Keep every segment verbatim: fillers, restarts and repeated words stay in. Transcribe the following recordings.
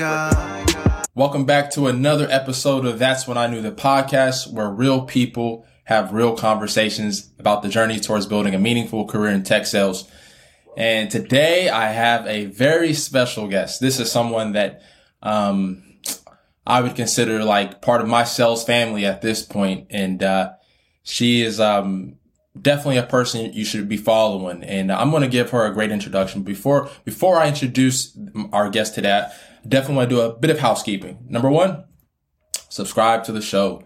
God. Welcome back to another episode of That's When I Knew, the podcast where real people have real conversations about the journey towards building a meaningful career in tech sales. And today I have a very special guest. This is someone that um, I would consider like part of my sales family at this point. And uh, she is um, definitely a person you should be following. And I'm going to give her a great introduction. Before before I introduce our guest today, I definitely want to do a bit of housekeeping. Number one, subscribe to the show.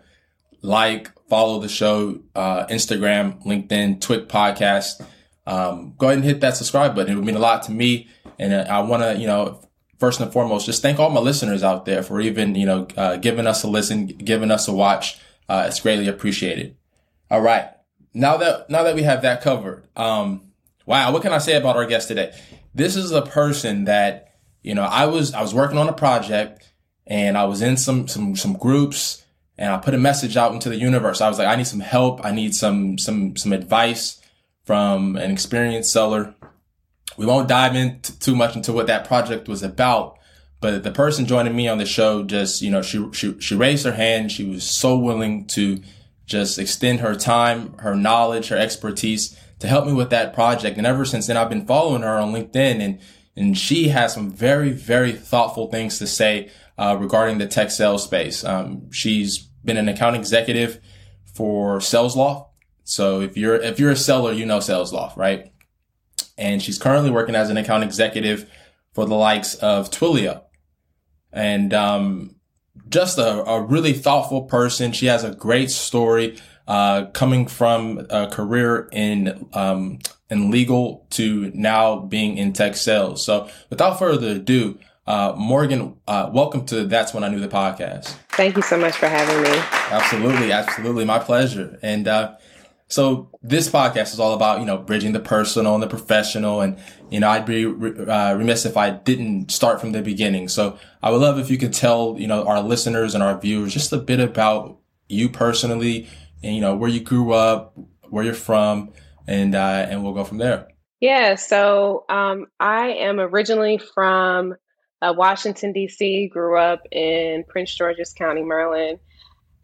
Like, follow the show, uh, Instagram, LinkedIn, Twit podcast. Um, go ahead and hit that subscribe button. It would mean a lot to me. And I want to, you know, first and foremost, just thank all my listeners out there for even, you know, uh, giving us a listen, giving us a watch. Uh, it's greatly appreciated. All right. Now that, now that we have that covered, um, wow, what can I say about our guest today? This is a person that, you know, I was, I was working on a project and I was in some, some, some groups and I put a message out into the universe. I was like, I need some help. I need some, some, some advice from an experienced seller. We won't dive into too much into what that project was about, but the person joining me on the show just, you know, she, she, she raised her hand. She was so willing to just extend her time, her knowledge, her expertise to help me with that project. And ever since then, I've been following her on LinkedIn, and, and she has some very, very thoughtful things to say, uh, regarding the tech sales space. Um, she's been an account executive for SalesLoft. So if you're, if you're a seller, you know SalesLoft, right? And she's currently working as an account executive for the likes of Twilio. And, um, just a, a really thoughtful person. She has a great story, uh, coming from a career in, um, in legal to now being in tech sales. So without further ado, uh, Morgan, uh, welcome to That's When I Knew, the podcast. Thank you so much for having me. Absolutely. Absolutely. My pleasure. And, uh, So this podcast is all about, you know, bridging the personal and the professional. And, you know, I'd be re- uh, remiss if I didn't start from the beginning. So I would love if you could tell, you know, our listeners and our viewers just a bit about you personally and, you know, where you grew up, where you're from, and, uh, and we'll go from there. Yeah. So, um, I am originally from uh, Washington, D C, grew up in Prince George's County, Maryland,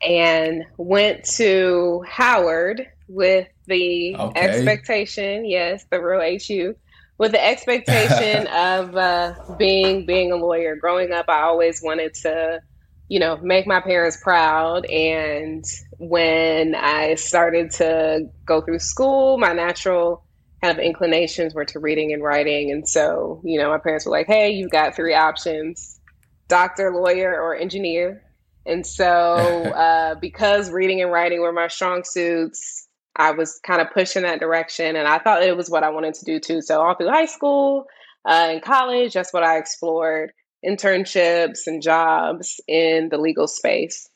and went to Howard with the okay. expectation, yes, the real H U, with the expectation of uh, being being a lawyer. Growing up, I always wanted to, you know, make my parents proud. And when I started to go through school, my natural kind of inclinations were to reading and writing. And so, you know, my parents were like, hey, you've got three options, doctor, lawyer, or engineer. And so uh, because reading and writing were my strong suits, I was kind of pushed in that direction, and I thought it was what I wanted to do too. So all through high school uh, and college, that's what I explored, internships and jobs in the legal space.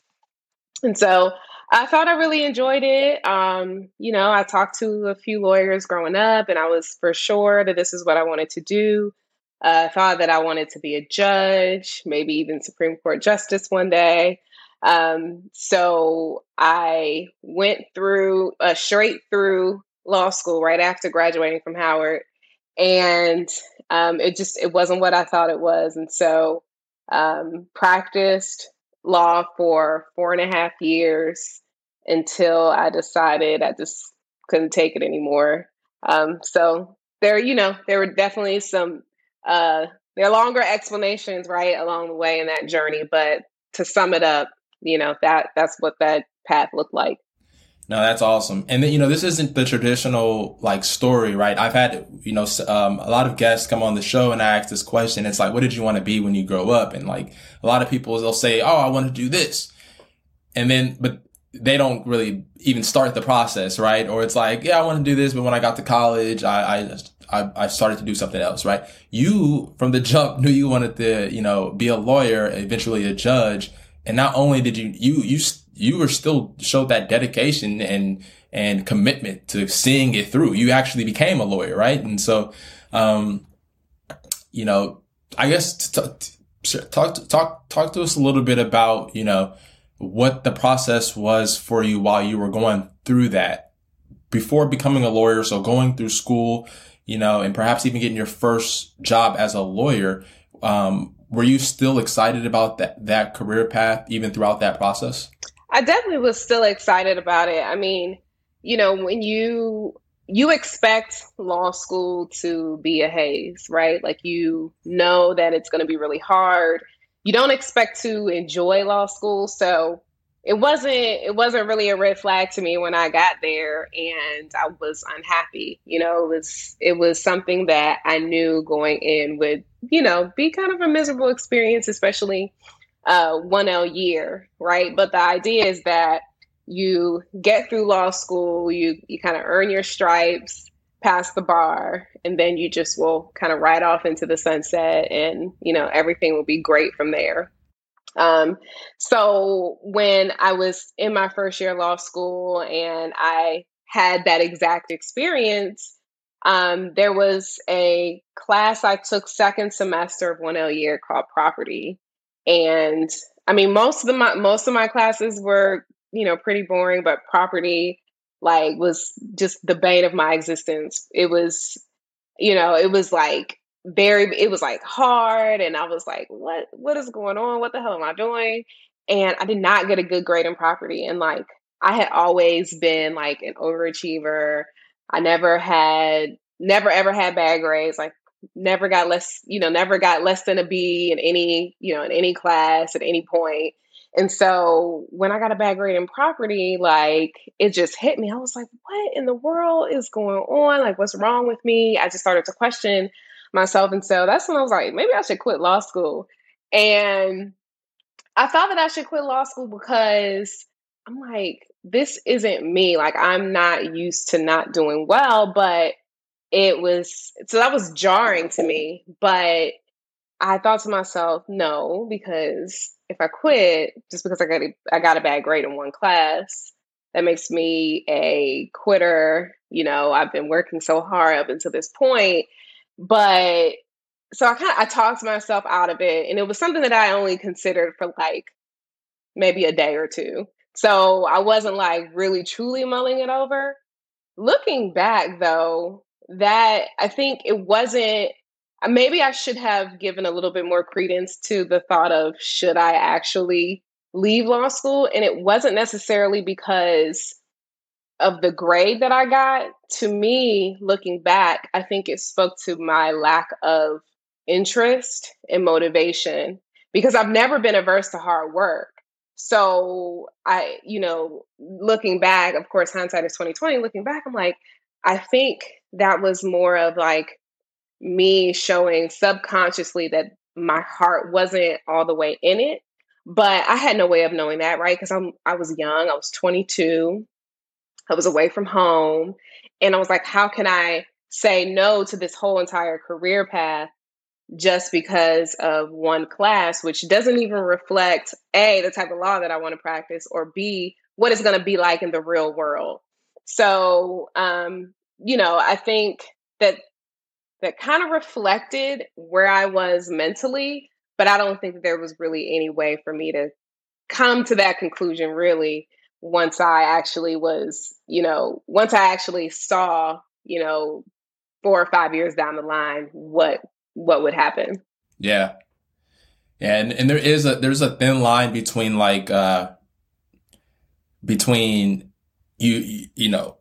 And so I thought I really enjoyed it. Um, you know, I talked to a few lawyers growing up, and I was for sure that this is what I wanted to do. I uh, thought that I wanted to be a judge, maybe even Supreme Court justice one day. Um, so I went through a uh, straight through law school right after graduating from Howard, and, um, it just, it wasn't what I thought it was. And so, um, practiced law for four and a half years until I decided I just couldn't take it anymore. Um, so there, you know, there were definitely some, uh, there are longer explanations, right, along the way in that journey, but to sum it up, you know, that that's what that path looked like. No, that's awesome. And then, you know, this isn't the traditional like story, right? I've had, you know, um, a lot of guests come on the show and I ask this question. It's like, what did you want to be when you grow up? And like a lot of people, they'll say, oh, I want to do this. And then, but they don't really even start the process, right? Or it's like, yeah, I want to do this. But when I got to college, I, I, I, I started to do something else, right? You from the jump knew you wanted to, you know, be a lawyer, eventually a judge. And not only did you, you, you, you were still showed that dedication and, and commitment to seeing it through. You actually became a lawyer, right? And so, um, you know, I guess to, to, talk, to, talk, talk to us a little bit about, you know, what the process was for you while you were going through that before becoming a lawyer. So going through school, you know, and perhaps even getting your first job as a lawyer. Um, were you still excited about that, that career path even throughout that process? I definitely was still excited about it. I mean, you know, when you you expect law school to be a haze, right? Like, you know that it's going to be really hard. You don't expect to enjoy law school. So it wasn't it wasn't really a red flag to me when I got there and I was unhappy. You know, it was it was something that I knew going in would, you know, be kind of a miserable experience, especially uh, one L year, right? But the idea is that you get through law school, you, you kind of earn your stripes, pass the bar, and then you just will kind of ride off into the sunset and, you know, everything will be great from there. Um, so when I was in my first year of law school and I had that exact experience, um, there was a class I took second semester of one L year called Property. And I mean, most of my, most of my classes were, you know, pretty boring, but Property like was just the bane of my existence. It was, you know, it was like very, it was like hard. And I was like, what, what is going on? What the hell am I doing? And I did not get a good grade in Property. And like, I had always been like an overachiever. I never had, never, ever had bad grades. Like never got less, you know, never got less than a B in any, you know, in any class at any point. And so when I got a bad grade in Property, like it just hit me. I was like, what in the world is going on? Like, what's wrong with me? I just started to question myself. And so that's when I was like, maybe I should quit law school. And I thought that I should quit law school because I'm like, this isn't me. Like, I'm not used to not doing well, but it was, so that was jarring to me. But I thought to myself, no, because if I quit, just because I got a, I got a bad grade in one class, that makes me a quitter. You know, I've been working so hard up until this point. But so I kind of, I talked myself out of it, and it was something that I only considered for like maybe a day or two. So I wasn't like really truly mulling it over. Looking back though, that I think it wasn't, maybe I should have given a little bit more credence to the thought of, should I actually leave law school? And it wasn't necessarily because of the grade that I got. To me, looking back, I think it spoke to my lack of interest and motivation, because I've never been averse to hard work. So I, you know, looking back, of course, hindsight is twenty twenty, looking back, I'm like, I think that was more of like me showing subconsciously that my heart wasn't all the way in it. But I had no way of knowing that, right? Because I'm I was young, I was twenty-two, I was away from home. And I was like, how can I say no to this whole entire career path just because of one class, which doesn't even reflect A, the type of law that I want to practice, or B, what it's going to be like in the real world. So, um, you know, I think that that kind of reflected where I was mentally, but I don't think that there was really any way for me to come to that conclusion really once I actually was, you know, once I actually saw, you know, four or five years down the line, what, what would happen. Yeah. And, and there is a, there's a thin line between like, uh, between you, you know,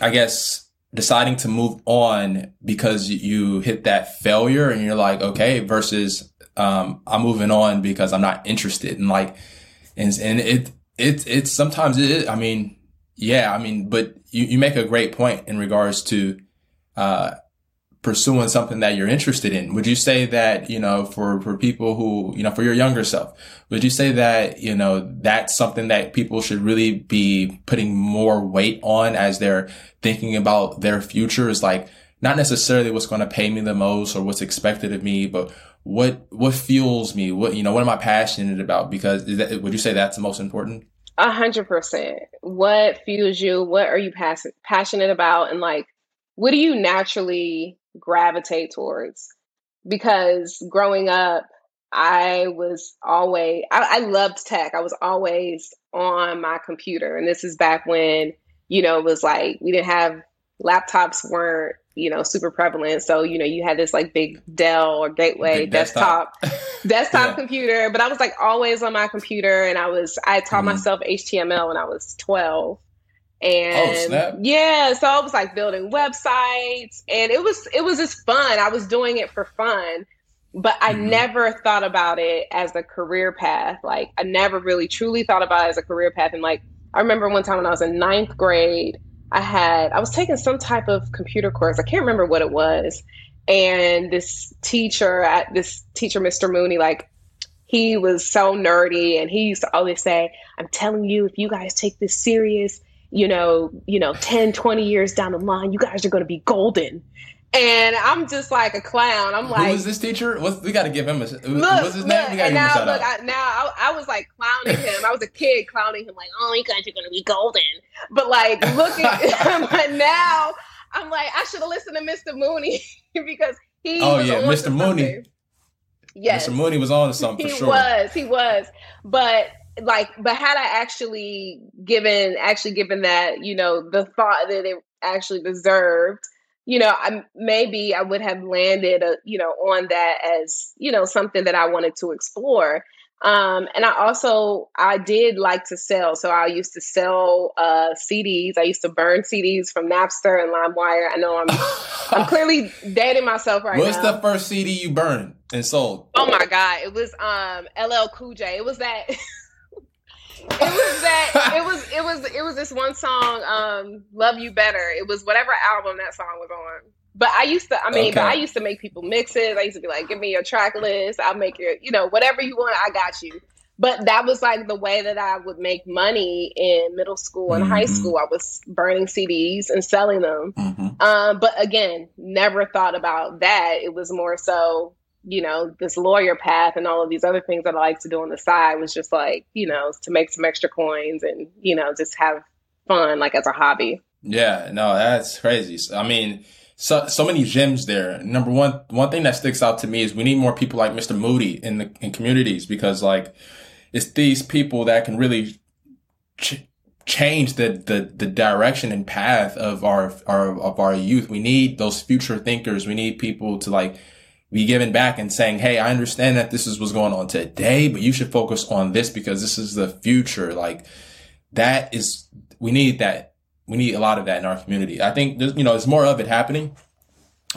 I guess, deciding to move on because you hit that failure and you're like, okay, versus, um, I'm moving on because I'm not interested. And like, and, and it, it, it's sometimes it is, I mean, yeah, I mean, but you, you make a great point in regards to, uh, pursuing something that you're interested in. Would you say that, you know, for, for people who, you know, for your younger self, would you say that, you know, that's something that people should really be putting more weight on as they're thinking about their future? Is like, not necessarily what's going to pay me the most or what's expected of me, but what, what fuels me? What, you know, what am I passionate about? Because is that, would you say that's the most important? A hundred percent. What fuels you? What are you pass- passionate about? And like, what do you naturally gravitate towards? Because growing up, I was always, I, I loved tech. I was always on my computer. And this is back when, you know, it was like, we didn't have, laptops weren't you know, super prevalent. So, you know, you had this like big Dell or Gateway big desktop, desktop, desktop yeah. computer, but I was like always on my computer. And I was, I taught mm-hmm. myself H T M L when I was twelve. And oh, snap. yeah, so I was like building websites, and it was, it was just fun. I was doing it for fun, but I mm-hmm. never thought about it as a career path. Like I never really truly thought about it as a career path. And like, I remember one time when I was in ninth grade, I had, I was taking some type of computer course. I can't remember what it was. And this teacher at this teacher, Mister Mooney, like he was so nerdy, and he used to always say, I'm telling you, if you guys take this serious, you know, you know, ten, twenty years down the line, you guys are going to be golden. And I'm just like a clown. I'm like, who was this teacher? What's, we got to give him a look, what's his name? We gotta give now, him a shout look, out. I, now I, I was like clowning him. I was a kid clowning him, like, oh, you guys are going to be golden. But like, looking at now, I'm like, I should have listened to Mister Mooney because he oh, was yeah, on Mister to Mooney. Something. Yes. Mister Mooney was on to something for he sure. He was, he was. But like, but had I actually given, actually given that, you know, the thought that it actually deserved, you know, I, maybe I would have landed, a, you know, on that as, you know, something that I wanted to explore. Um, and I also, I did like to sell. So I used to sell uh, C Ds. I used to burn C Ds from Napster and LimeWire. I know I'm I'm clearly dating myself right What's now. What's the first C D you burned and sold? Oh my God. It was um, L L Cool J. It was that... It was that it was it was it was this one song, um, Love You Better. It was whatever album that song was on. But I used to I mean, okay. but I used to make people mixes. I used to be like, give me your track list, I'll make your, you know, whatever you want, I got you. But that was like the way that I would make money in middle school and mm-hmm. high school. I was burning C Ds and selling them. Mm-hmm. Um, but again, never thought about that. It was more so, you know, this lawyer path and all of these other things that I like to do on the side was just like, you know, to make some extra coins and, you know, just have fun, like as a hobby. Yeah, no, that's crazy. I mean, so so many gems there. Number one, one thing that sticks out to me is we need more people like Mister Moody in the in communities, because like it's these people that can really ch- change the, the the direction and path of our, our of our youth. We need those future thinkers. We need people to like be giving back and saying, hey, I understand that this is what's going on today, but you should focus on this because this is the future. Like that is, we need that. We need a lot of that in our community. I think, you know, there's more of it happening,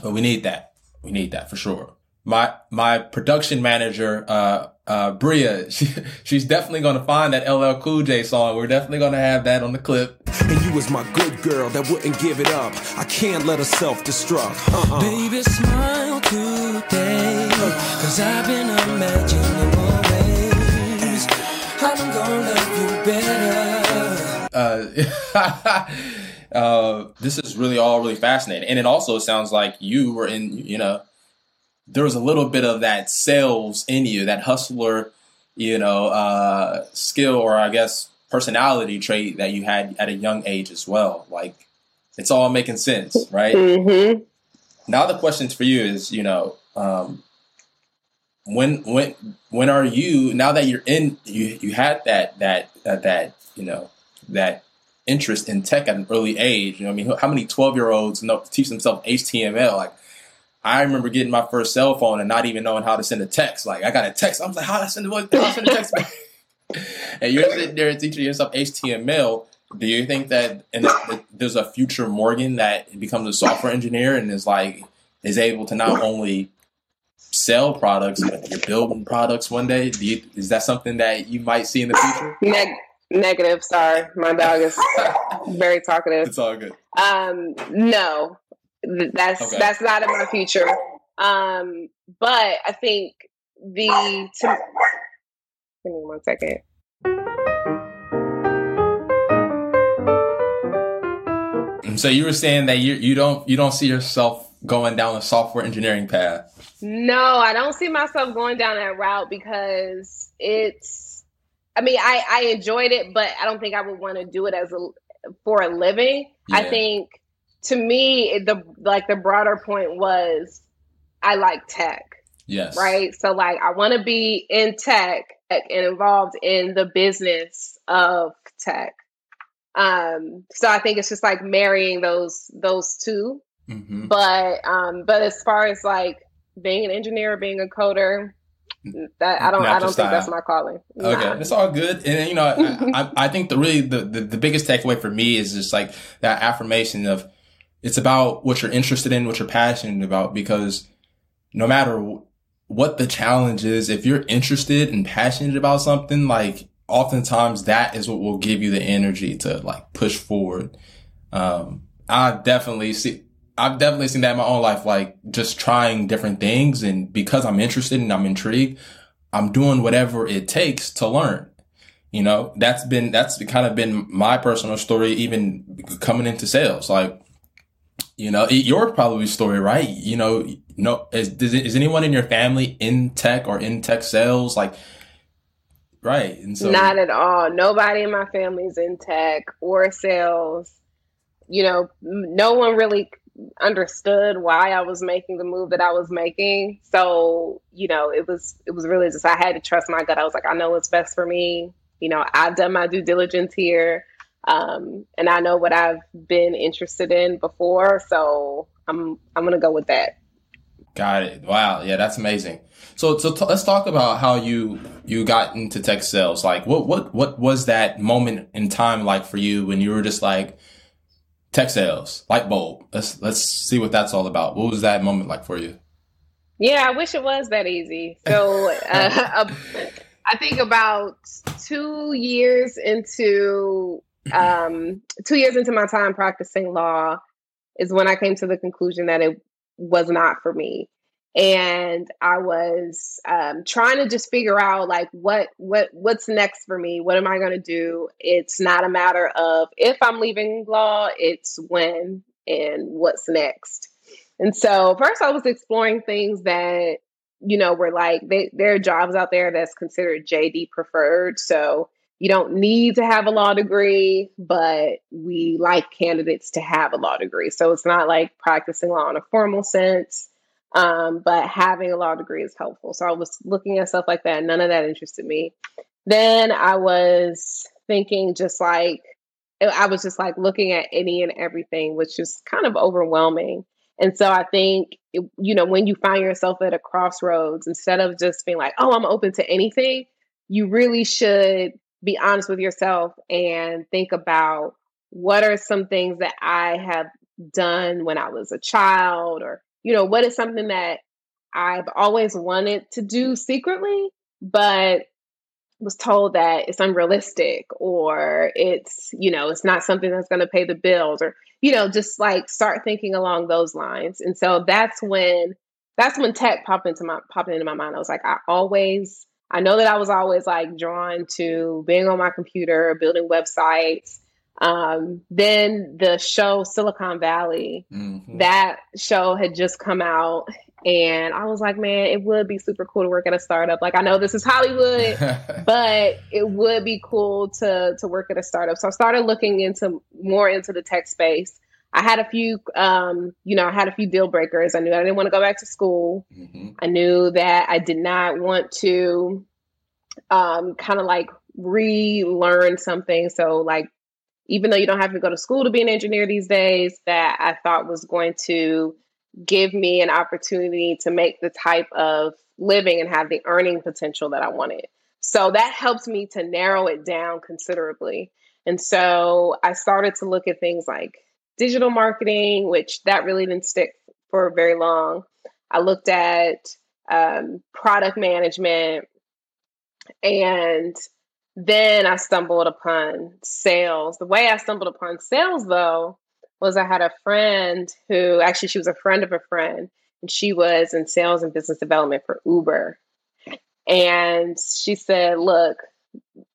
but we need that. We need that for sure. My, my production manager, uh, uh, Bria, she, she's definitely going to find that L L Cool J song. We're definitely going to have that on the clip. And you was my good girl that wouldn't give it up. I can't let her self-destruct. Uh-uh. Baby, smile today, cause I've been imagining always. I'm gonna love you better. Uh, uh, this is really all really fascinating. And it also sounds like you were in, you know, there was a little bit of that sales in you, that hustler, you know, uh, skill, or I guess personality trait that you had at a young age as well. Like it's all making sense, right? Mm-hmm. Now the questions for you is, you know, um, when, when, when are you, now that you're in, you, you had that, that, uh, that, you know, that interest in tech at an early age, you know, I mean, how many twelve year olds know, teach themselves H T M L? Like, I remember getting my first cell phone and not even knowing how to send a text. Like I got a text. I was like, how do I send a, how do I send a text back? And you're sitting there teaching yourself H T M L. Do you think that and there's a future Morgan that becomes a software engineer and is like, is able to not only sell products, but you're building products one day? Do you, is that something that you might see in the future? Neg- negative. Sorry. My dog is very talkative. It's all good. Um, no, that's, okay. that's not in my future. Um, but I think the, to, give me one second. So you were saying that you you don't you don't see yourself going down a software engineering path? No, I don't see myself going down that route because it's, I mean, I, I enjoyed it, but I don't think I would want to do it as a, for a living. Yeah. I think to me, the like the broader point was I like tech. Yes. Right. So like I want to be in tech and involved in the business of tech. Um, so I think it's just like marrying those, those two. Mm-hmm. But um, but as far as like being an engineer, being a coder, that I don't, I don't think that's my calling. Nah. Okay, it's all good. And you know, I, I, I think the really the, the the biggest takeaway for me is just like that affirmation of it's about what you're interested in, what you're passionate about, because no matter what the challenge is, if you're interested and passionate about something, like oftentimes that is what will give you the energy to like push forward. Um, I definitely see, I've definitely seen that in my own life, like just trying different things. And because I'm interested and I'm intrigued, I'm doing whatever it takes to learn. You know, that's been, that's kind of been my personal story, even coming into sales. Like, you know, your probably story, right? You know, no, is, is anyone in your family in tech or in tech sales? Like, right. And so, not at all. Nobody in my family is in tech or sales. You know, no one really understood why I was making the move that I was making. So, you know, it was, it was really just, I had to trust my gut. I was like, I know what's best for me. You know, I've done my due diligence here. Um, and I know what I've been interested in before. So I'm, I'm going to go with that. Got it. Wow. Yeah, that's amazing. So, so t- let's talk about how you, you got into tech sales. Like what, what, what was that moment in time like for you when you were just like, tech sales, light bulb. Let's let's see what that's all about. What was that moment like for you? Yeah, I wish it was that easy. So uh, I think about two years into um, two years into my time practicing law is when I came to the conclusion that it was not for me, and I was um, trying to just figure out like what what what's next for me. What am I going to do? It's not a matter of if I'm leaving law; it's when and what's next. And so, first, I was exploring things that you know were like they, there are jobs out there that's considered J D preferred. So you don't need to have a law degree, but we like candidates to have a law degree. So it's not like practicing law in a formal sense. Um, but having a law degree is helpful. So I was looking at stuff like that. None of that interested me. Then I was thinking just like, I was just like looking at any and everything, which is kind of overwhelming. And so I think, it, you know, when you find yourself at a crossroads, instead of just being like, oh, I'm open to anything, you really should be honest with yourself and think about what are some things that I have done when I was a child, or you know, what is something that I've always wanted to do secretly, but was told that it's unrealistic, or it's, you know, it's not something that's going to pay the bills, or, you know, just like start thinking along those lines. And so that's when, that's when tech popped into my, popped into my mind. I was like, I always, I know that I was always like drawn to being on my computer, building websites. Um, then the show Silicon Valley, mm-hmm. that show had just come out, and I was like, man, it would be super cool to work at a startup. Like, I know this is Hollywood, but it would be cool to, to work at a startup. So I started looking into more into the tech space. I had a few, um, you know, I had a few deal breakers. I knew I didn't want to go back to school. Mm-hmm. I knew that I did not want to, um, kind of like relearn something. So like, even though you don't have to go to school to be an engineer these days, that I thought was going to give me an opportunity to make the type of living and have the earning potential that I wanted. So that helps me to narrow it down considerably. And so I started to look at things like digital marketing, which that really didn't stick for very long. I looked at um, product management, and then I stumbled upon sales. The way I stumbled upon sales, though, was I had a friend who actually she was a friend of a friend, and she was in sales and business development for Uber. And she said, look,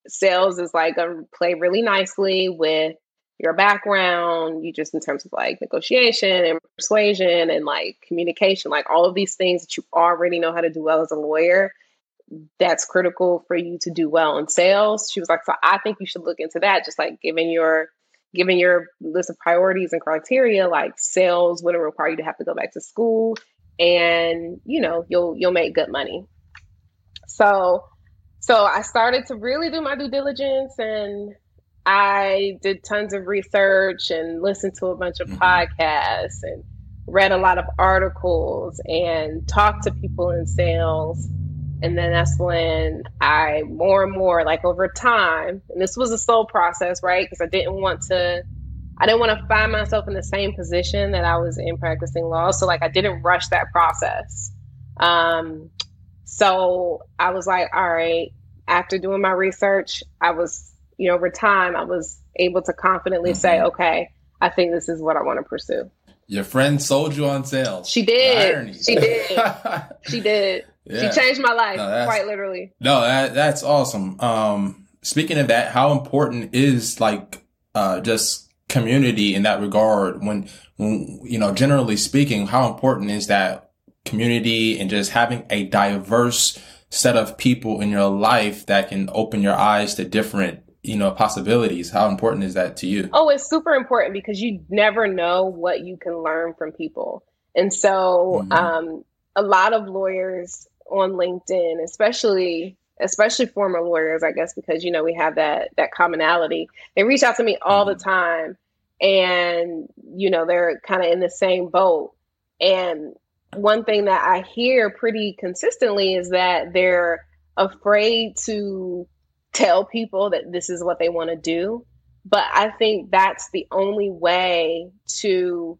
sales is like going to play really nicely with your background, you just in terms of like negotiation and persuasion and like communication, like all of these things that you already know how to do well as a lawyer. That's critical for you to do well in sales. She was like, so I think you should look into that. Just like given your, given your list of priorities and criteria, like sales wouldn't require you to have to go back to school, and you know, you'll, you'll make good money. So, so I started to really do my due diligence, and I did tons of research and listened to a bunch of podcasts and read a lot of articles and talked to people in sales. And then that's when I more and more, like over time, and this was a slow process, right? Because I didn't want to, I didn't want to find myself in the same position that I was in practicing law. So like, I didn't rush that process. Um, so I was like, all right, after doing my research, I was, you know, over time, I was able to confidently mm-hmm. say, okay, I think this is what I want to pursue. Your friend sold you on sales. She did. She did. She did. Yeah. She changed my life, no, quite literally. No, that, that's awesome. Um, speaking of that, how important is like uh, just community in that regard? When, when, you know, generally speaking, how important is that community and just having a diverse set of people in your life that can open your eyes to different, you know, possibilities? How important is that to you? Oh, it's super important because you never know what you can learn from people. And so mm-hmm. um, a lot of lawyers on LinkedIn, especially especially former lawyers, I guess, because, you know, we have that that commonality. They reach out to me all mm-hmm. the time and, you know, they're kind of in the same boat. And one thing that I hear pretty consistently is that they're afraid to tell people that this is what they want to do. But I think that's the only way to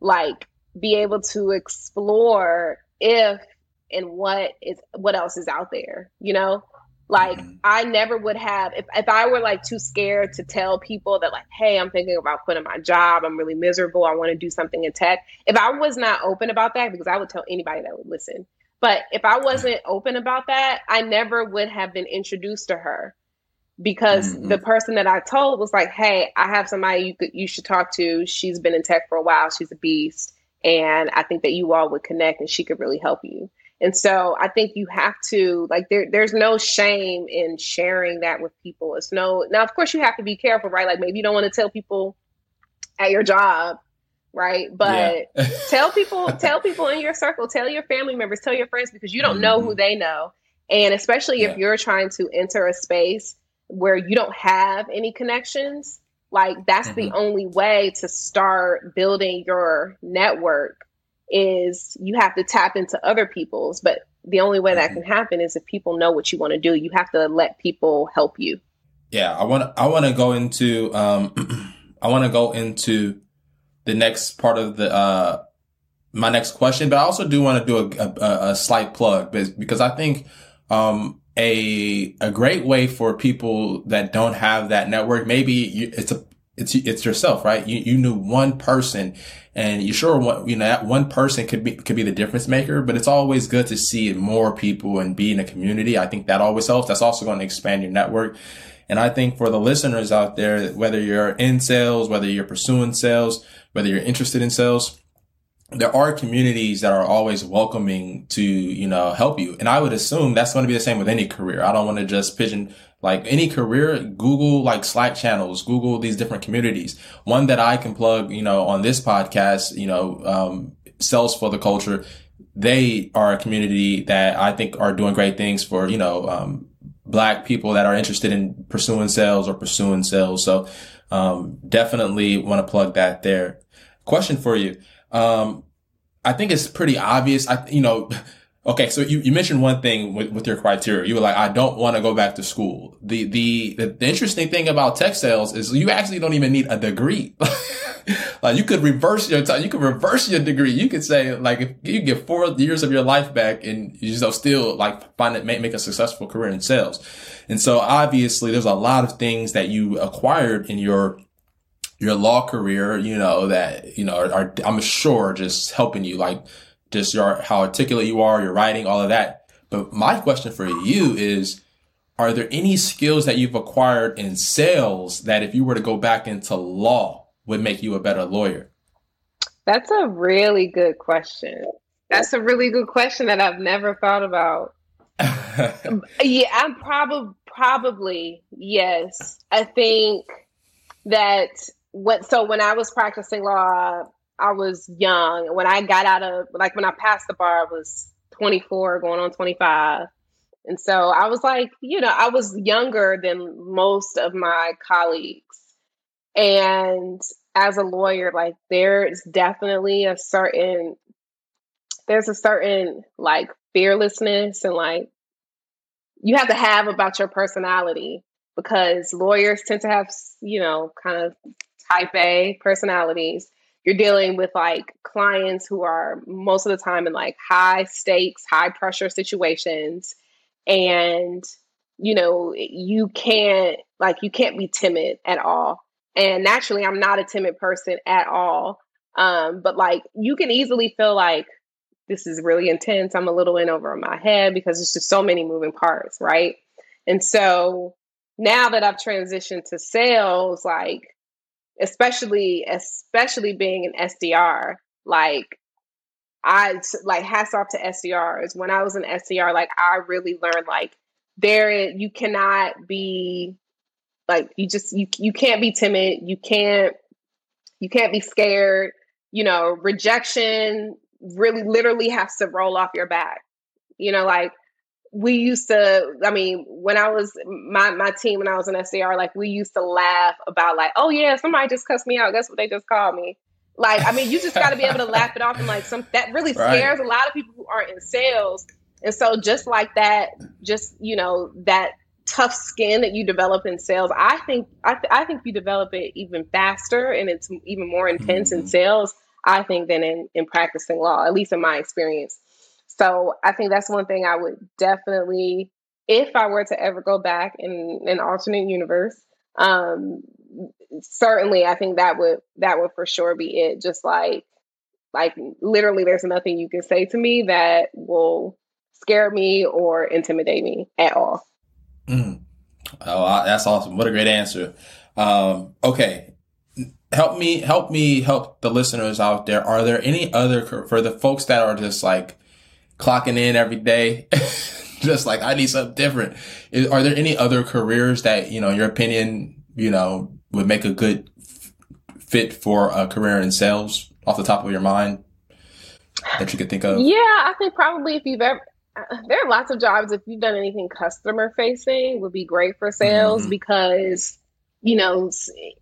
like be able to explore if and what is what else is out there, you know? Like mm-hmm. I never would have if, if I were like too scared to tell people that like, hey, I'm thinking about quitting my job, I'm really miserable, I want to do something in tech. If I was not open about that, because I would tell anybody that would listen. But if I wasn't open about that, I never would have been introduced to her because mm-hmm. the person that I told was like, hey, I have somebody you could, you should talk to. She's been in tech for a while. She's a beast. And I think that you all would connect and she could really help you. And so I think you have to like there, there's no shame in sharing that with people. It's no. Now, of course, you have to be careful, right? Like maybe you don't want to tell people at your job. Right. But yeah. tell people, tell people in your circle, tell your family members, tell your friends, because you don't mm-hmm. know who they know. And especially yeah. if you're trying to enter a space where you don't have any connections, like that's mm-hmm. the only way to start building your network is you have to tap into other people's. But the only way mm-hmm. that can happen is if people know what you want to do. You have to let people help you. Yeah, I want to I want to go into um, I want to go into. the next part of the, uh, my next question, but I also do want to do a, a, a slight plug because I think, um, a, a great way for people that don't have that network, maybe you, it's a, it's, it's yourself, right? You, you knew one person and you sure what, you know, that one person could be, could be the difference maker, but it's always good to see more people and be in a community. I think that always helps. That's also going to expand your network. And I think for the listeners out there, whether you're in sales, whether you're pursuing sales, whether you're interested in sales, there are communities that are always welcoming to, you know, help you. And I would assume that's going to be the same with any career. I don't want to just pigeon like any career. Google like Slack channels, Google these different communities. One that I can plug, you know, on this podcast, you know, um, Sales for the Culture. They are a community that I think are doing great things for, you know, um, Black people that are interested in pursuing sales or pursuing sales. So, um, definitely want to plug that there. Question for you. Um, I think it's pretty obvious. I, you know, okay. So you, you mentioned one thing with, with your criteria. You were like, I don't want to go back to school. The, the, the, the interesting thing about tech sales is you actually don't even need a degree. Like you could reverse your time. You could reverse your degree. You could say like, if you get four years of your life back and you know, still like find it, make, make a successful career in sales. And so obviously there's a lot of things that you acquired in your, your law career, you know, that, you know, are, are I'm sure just helping you, like just your, how articulate you are, your writing, all of that. But my question for you is, are there any skills that you've acquired in sales that if you were to go back into law would make you a better lawyer? That's a really good question. That's a really good question that I've never thought about. Yeah, I'm probably, probably, yes. I think that what, so when I was practicing law, I was young. When I got out of, like when I passed the bar, I was twenty-four going on twenty-five. And so I was like, you know, I was younger than most of my colleagues. And as a lawyer, like there's definitely a certain, there's a certain like fearlessness and like you have to have about your personality, because lawyers tend to have, you know, kind of type A personalities. You're dealing with like clients who are most of the time in like high stakes, high pressure situations. And, you know, you can't like, you can't be timid at all. And naturally, I'm not a timid person at all. Um, but like, you can easily feel like this is really intense. I'm a little in over my head because there's just so many moving parts. Right. And so now that I've transitioned to sales, like, especially, especially being an S D R, like I like hats off to S D Rs. When I was an S D R, like I really learned like there, you cannot be like, you just, you, you can't be timid. You can't, you can't be scared, you know, rejection really literally has to roll off your back. You know, like we used to, I mean, when I was, my, my team, when I was in S D R, like we used to laugh about like, oh yeah, somebody just cussed me out. That's what they just called me. Like, I mean, you just got to be able to laugh it off. And like some, that really scares right. a lot of people who aren't in sales. And so just like that, just, you know, that tough skin that you develop in sales, I think, I, th- I think you develop it even faster and it's even more intense mm-hmm. in sales, I think, than in, in practicing law, at least in my experience. So I think that's one thing I would definitely, if I were to ever go back in an alternate universe, um, certainly I think that would that would for sure be it. Just like, like literally there's nothing you can say to me that will scare me or intimidate me at all. Mm. Oh, that's awesome. What a great answer. Um, okay. Help me, help me, help the listeners out there. Are there any other, for the folks that are just like clocking in every day, just like, I need something different. Is, are there any other careers that, you know, in your opinion, you know, would make a good f- fit for a career in sales off the top of your mind that you could think of? Yeah, I think probably if you've ever, there are lots of jobs, if you've done anything customer facing would be great for sales mm-hmm. because, you know,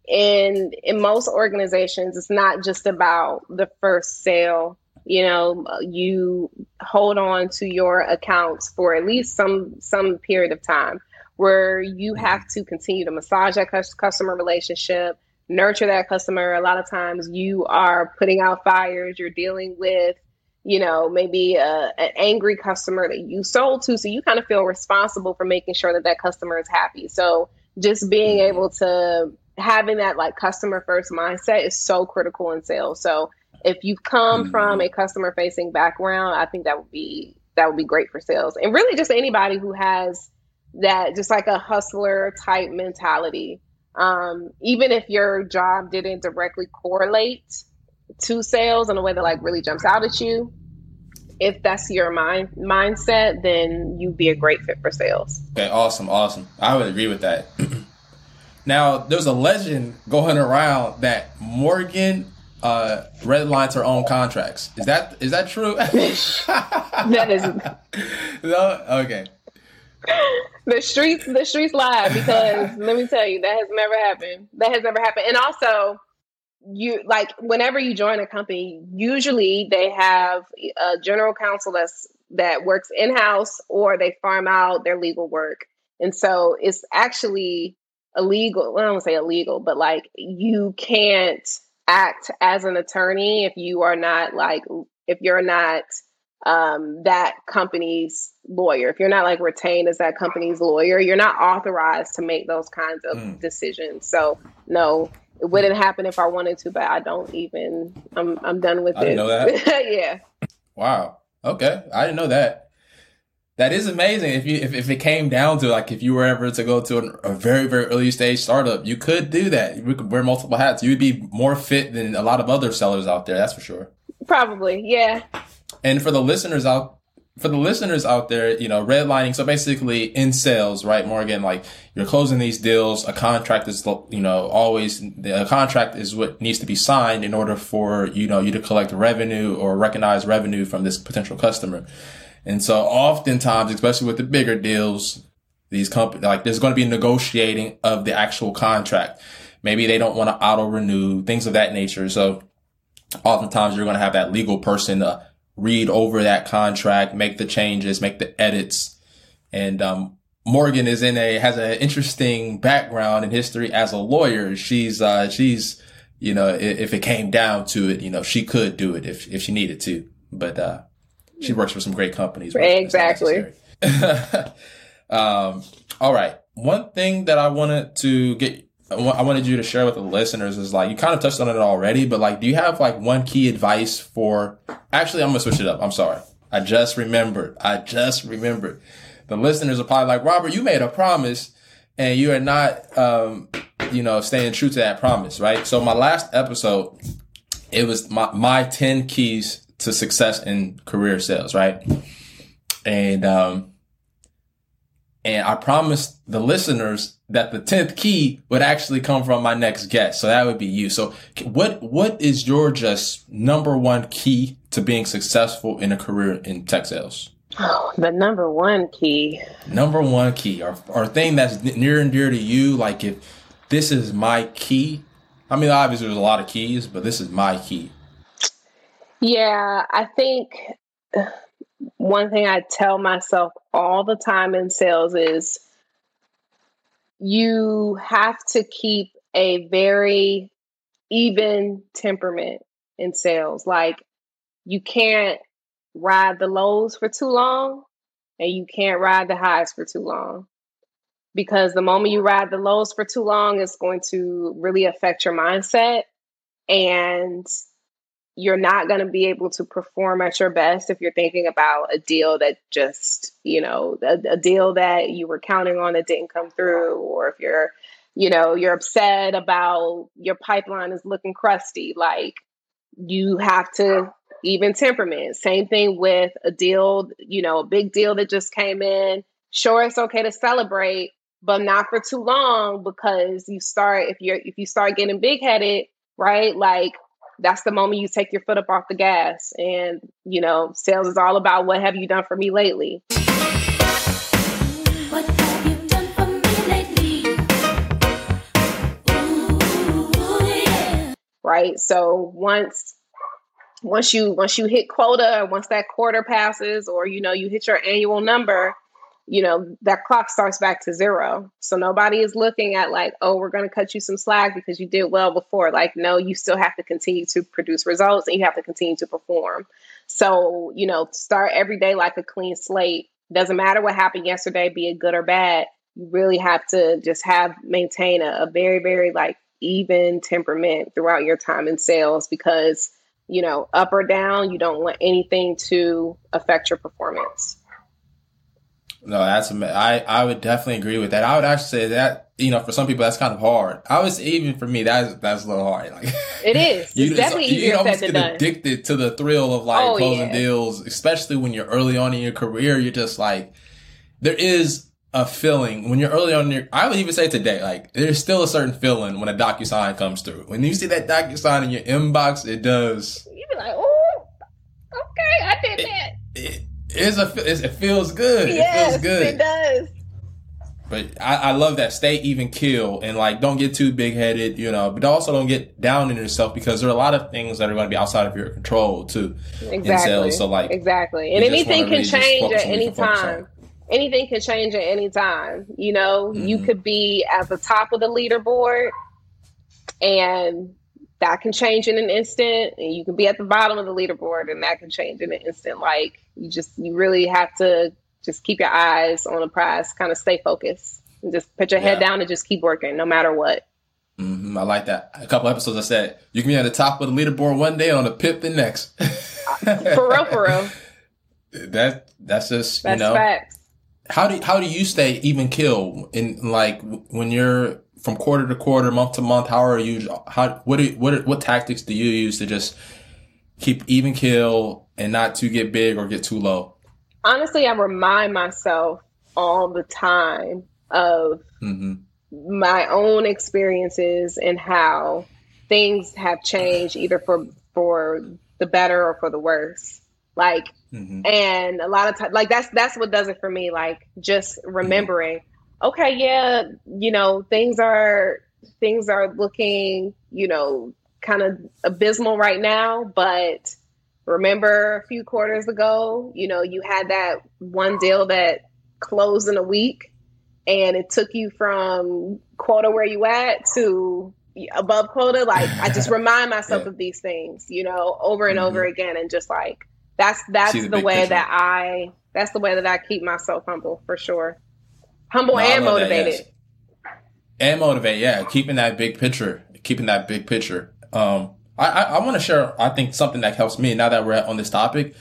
in in most organizations, it's not just about the first sale. You know, you hold on to your accounts for at least some some period of time where you have to continue to massage that customer relationship, nurture that customer. A lot of times you are putting out fires, you're dealing with, you know, maybe a, an angry customer that you sold to. So you kind of feel responsible for making sure that that customer is happy. So just being able to having that like customer first mindset is so critical in sales. So if you've come from a customer facing background, I think that would be that would be great for sales. And really just anybody who has that just like a hustler type mentality. Um, even if your job didn't directly correlate to sales in a way that like really jumps out at you, if that's your mind mindset, then you'd be a great fit for sales. Okay, awesome, awesome. I would agree with that. Now, there's a legend going around that Morgan uh, redlines her own contracts. Is that is that true? That is no. Okay. The streets, the streets lie, because let me tell you, that has never happened. That has never happened, and also. You like whenever you join a company, usually they have a general counsel that's that works in-house, or they farm out their legal work. And so it's actually illegal. Well, I don't want to say illegal, but like you can't act as an attorney if you are not like if you're not um, that company's lawyer. If you're not like retained as that company's lawyer, you're not authorized to make those kinds of mm. decisions. So no. It wouldn't happen if I wanted to, but I don't even, I'm I'm done with it. I didn't know that. Yeah. Wow. Okay. I didn't know that. That is amazing. If you, if, if it came down to like, if you were ever to go to an, a very, very early stage startup, you could do that. You could wear multiple hats. You'd be more fit than a lot of other sellers out there. That's for sure. Probably. Yeah. And for the listeners out, for the listeners out there, you know, redlining. So basically in sales, right, Morgan, like you're closing these deals. A contract is, you know, always a contract is what needs to be signed in order for, you know, you to collect revenue or recognize revenue from this potential customer. And so oftentimes, especially with the bigger deals, these companies, like there's going to be negotiating of the actual contract. Maybe they don't want to auto renew, things of that nature. So oftentimes you're going to have that legal person to read over that contract, make the changes, make the edits. And um, Morgan is in a has an interesting background and history as a lawyer. She's uh, she's, you know, if it came down to it, you know, she could do it if if she needed to. But uh, she works for some great companies. Exactly. um, all right. One thing that I wanted to get, I wanted you to share with the listeners is, like, you kind of touched on it already, but, like, do you have, like, one key advice for, actually, I'm going to switch it up. I'm sorry. I just remembered. I just remembered. The listeners are probably like, Robert, you made a promise and you are not, um, you know, staying true to that promise, right? So my last episode, it was my, my ten keys to success in career sales, right? And, um, and I promised the listeners that the tenth key would actually come from my next guest. So that would be you. So what, what is your just number one key to being successful in a career in tech sales? Oh, the number one key. Number one key or, or thing that's near and dear to you. Like, if this is my key, I mean, obviously there's a lot of keys, but this is my key. Yeah, I think one thing I tell myself all the time in sales is you have to keep a very even temperament in sales. Like, you can't ride the lows for too long and you can't ride the highs for too long, because the moment you ride the lows for too long, it's going to really affect your mindset, and you're not going to be able to perform at your best if you're thinking about a deal that just, you know, a, a deal that you were counting on that didn't come through, or if you're, you know, you're upset about your pipeline is looking crusty. Like, you have to even temperament. Same thing with a deal, you know, a big deal that just came in. Sure, it's okay to celebrate, but not for too long, because you start, if you're, if you start getting big headed, right? Like, that's the moment you take your foot up off the gas. And, you know, sales is all about, what have you done for me lately? What have you done for me lately? Ooh, yeah. Right. So once, once you, once you hit quota, or once that quarter passes, or, you know, you hit your annual number, you know, that clock starts back to zero. So nobody is looking at, like, oh, we're going to cut you some slack because you did well before. Like, no, you still have to continue to produce results and you have to continue to perform. So, you know, start every day like a clean slate. Doesn't matter what happened yesterday, be it good or bad. You really have to just have, maintain a, a very, very like even temperament throughout your time in sales, because, you know, up or down, you don't want anything to affect your performance. No, that's, I, I would definitely agree with that. I would actually say that, you know, for some people, that's kind of hard. I was, even for me, that's, that's a little hard. Like, it is. You, it's definitely easier you almost get done. Addicted to the thrill of, like, oh, closing yeah. deals, especially when you're early on in your career. You're just like, there is a feeling when you're early on in your, I would even say today, like, there's still a certain feeling when a DocuSign comes through. When you see that DocuSign in your inbox, it does. You be like, oh, okay, I did it, that. It, It's a, it feels good. Yes, it feels good. It does. But I, I love that. Stay even keel, and, like, don't get too big headed, you know, but also don't get down in yourself, because there are a lot of things that are going to be outside of your control too. Exactly. In sales. So, like, exactly. And anything can really change at any time. Anything can change at any time. You know, mm-hmm. you could be at the top of the leaderboard and that can change in an instant, and you can be at the bottom of the leaderboard and that can change in an instant. Like, you just, you really have to just keep your eyes on the prize, kind of stay focused and just put your yeah. head down and just keep working no matter what. Mm-hmm. I like that. A couple episodes I said, you can be at the top of the leaderboard one day, on the pip the next. For real, for real. That, that's just, that's, you know, facts. How do, how do you stay even keel in, like, when you're, from quarter to quarter, month to month, how are you? How what do, what what tactics do you use to just keep even keel and not to get big or get too low? Honestly, I remind myself all the time of mm-hmm. my own experiences and how things have changed, either for for the better or for the worse. Like, mm-hmm. and a lot of times, like, that's that's what does it for me. Like, just remembering. Mm-hmm. Okay, yeah, you know, things are things are looking, you know, kind of abysmal right now, but remember a few quarters ago, you know, you had that one deal that closed in a week and it took you from quota where you at to above quota. Like, I just remind myself yeah. of these things, you know, over and mm-hmm. over again. And just like, that's, that's the, the way picture. that I, that's the way that I keep myself humble, for sure. Humble no, and motivated. That, yes. And motivated. Yeah. Keeping that big picture, keeping that big picture. Um, I, I, I want to share, I think, something that helps me now that we're on this topic.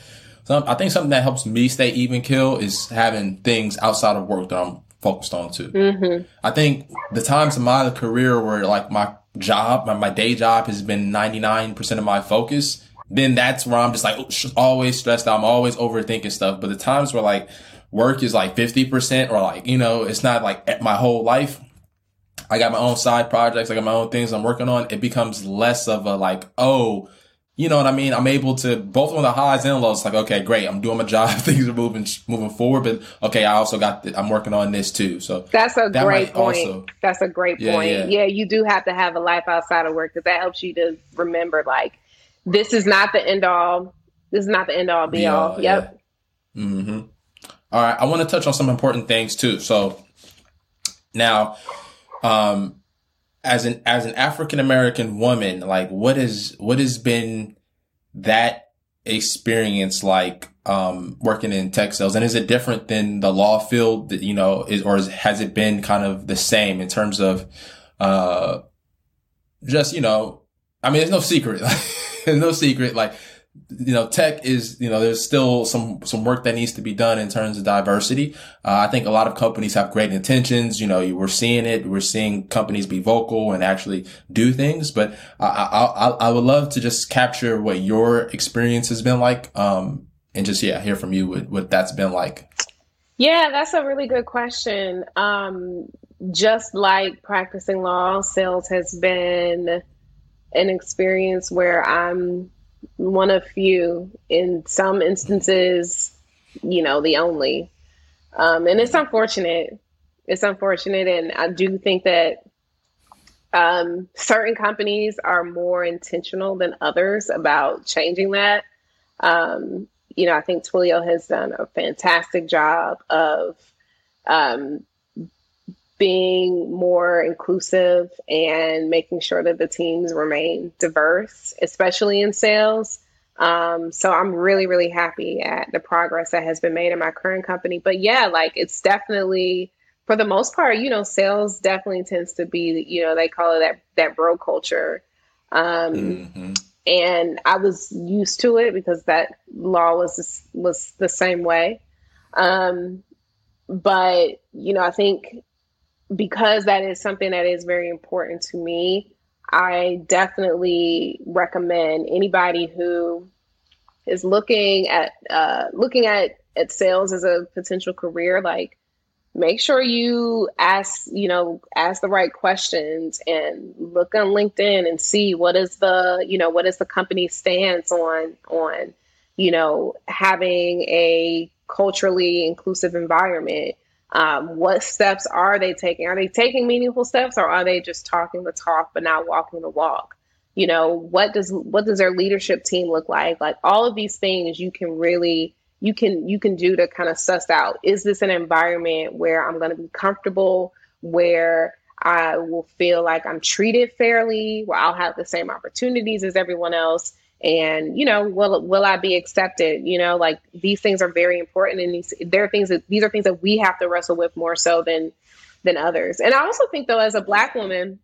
Some, I think something that helps me stay even keel is having things outside of work that I'm focused on too. Mm-hmm. I think the times in my career where like my job, my, my day job has been ninety-nine percent of my focus, then that's where I'm just like always stressed out. I'm always overthinking stuff. But the times where like work is like fifty percent or like, you know, it's not like my whole life. I got my own side projects. I got my own things I'm working on. It becomes less of a like, oh, you know what I mean? I'm able to both on the highs and lows. Like, okay, great. I'm doing my job. Things are moving, moving forward. But okay, I also got, the, I'm working on this too. So that's a that great point. Also, that's a great yeah, point. Yeah. yeah. You do have to have a life outside of work because that helps you to remember, like, this is not the end all. This is not the end all be, be all. all. Yep. Yeah. Mm-hmm. All right. I want to touch on some important things too. So now, Um, as an, as an African American woman, like what is, what has been that experience like, um, working in tech sales? And is it different than the law field that, you know, is, or is, has it been kind of the same in terms of, uh, just, you know, I mean, there's no secret, there's no secret, like, you know, tech is, you know, there's still some, some work that needs to be done in terms of diversity. Uh, I think a lot of companies have great intentions. You know, you, we're seeing it. We're seeing companies be vocal and actually do things. But I, I, I, I would love to just capture what your experience has been like. Um, and just, yeah, hear from you what, what that's been like. Yeah, that's a really good question. Um, just like practicing law, sales has been an experience where I'm one of few, in some instances, you know, the only, um, and it's unfortunate. It's unfortunate. And I do think that, um, certain companies are more intentional than others about changing that. Um, you know, I think Twilio has done a fantastic job of, um, being more inclusive and making sure that the teams remain diverse, especially in sales. Um, so I'm really, really happy at the progress that has been made in my current company. But yeah, like it's definitely, for the most part, you know, sales definitely tends to be, you know, they call it that, that bro culture. Um, mm-hmm. And I was used to it because that law was, was the same way. Um, but, you know, I think, because that is something that is very important to me, I definitely recommend anybody who is looking at uh, looking at, at sales as a potential career, like make sure you ask, you know, ask the right questions and look on LinkedIn and see what is the, you know, what is the company's stance on on, you know, having a culturally inclusive environment. Um, what steps are they taking? Are they taking meaningful steps, or are they just talking the talk but not walking the walk? You know, what does what does their leadership team look like? Like all of these things you can really you can you can do to kind of suss out, is this an environment where I'm going to be comfortable, where I will feel like I'm treated fairly, where I'll have the same opportunities as everyone else? And, you know, will will I be accepted? You know, like these things are very important. And these there are things that these are things that we have to wrestle with more so than than others. And I also think, though, as a Black woman,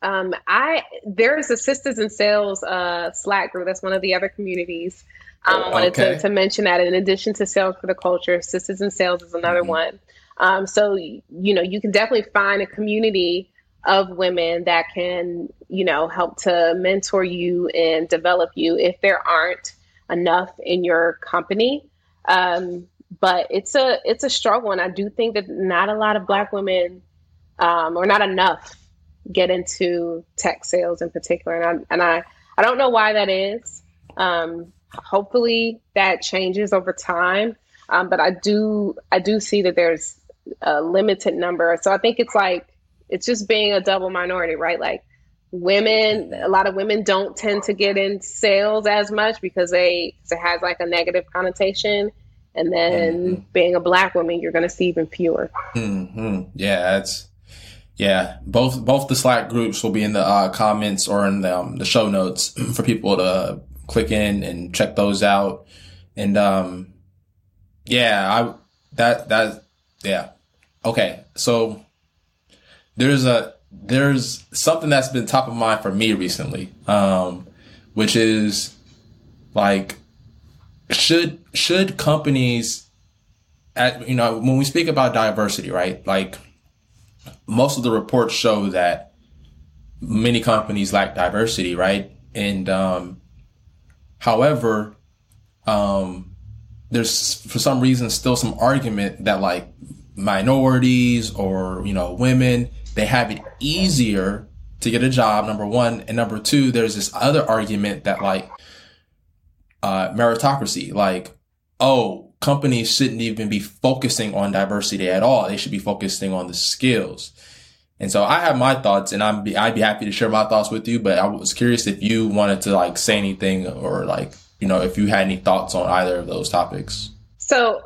um, I there is a Sisters in Sales uh, Slack group. That's one of the other communities. Um, I wanted okay. to, to mention that in addition to Sales for the Culture, Sisters in Sales is another mm-hmm. one. Um, so, you know, you can definitely find a community of women that can, you know, help to mentor you and develop you if there aren't enough in your company. Um, but it's a, it's a struggle. And I do think that not a lot of Black women, um, or not enough get into tech sales in particular. And I, and I, I don't know why that is. Um, hopefully that changes over time. Um, but I do, I do see that there's a limited number. So I think it's like, it's just being a double minority, right? Like women, a lot of women don't tend to get in sales as much because they, it has like a negative connotation. And then mm-hmm. being a Black woman, you're going to see even fewer. Mm-hmm. Yeah, it's yeah. Both both the Slack groups will be in the uh, comments or in the, um, the show notes for people to click in and check those out. And um, yeah, I that that yeah. Okay, so there's a there's something that's been top of mind for me recently, um, which is like. Should should companies, at, you know, when we speak about diversity, right? Like most of the reports show that many companies lack diversity, right? And um, however, um, there's for some reason still some argument that like minorities or you know women, they have it easier to get a job. Number one, and number two, there's this other argument that like. Uh, meritocracy, like, oh, companies shouldn't even be focusing on diversity at all. They should be focusing on the skills. And so I have my thoughts, and I'm be, I'd be happy to share my thoughts with you. But I was curious if you wanted to like say anything, or like, you know, if you had any thoughts on either of those topics. So,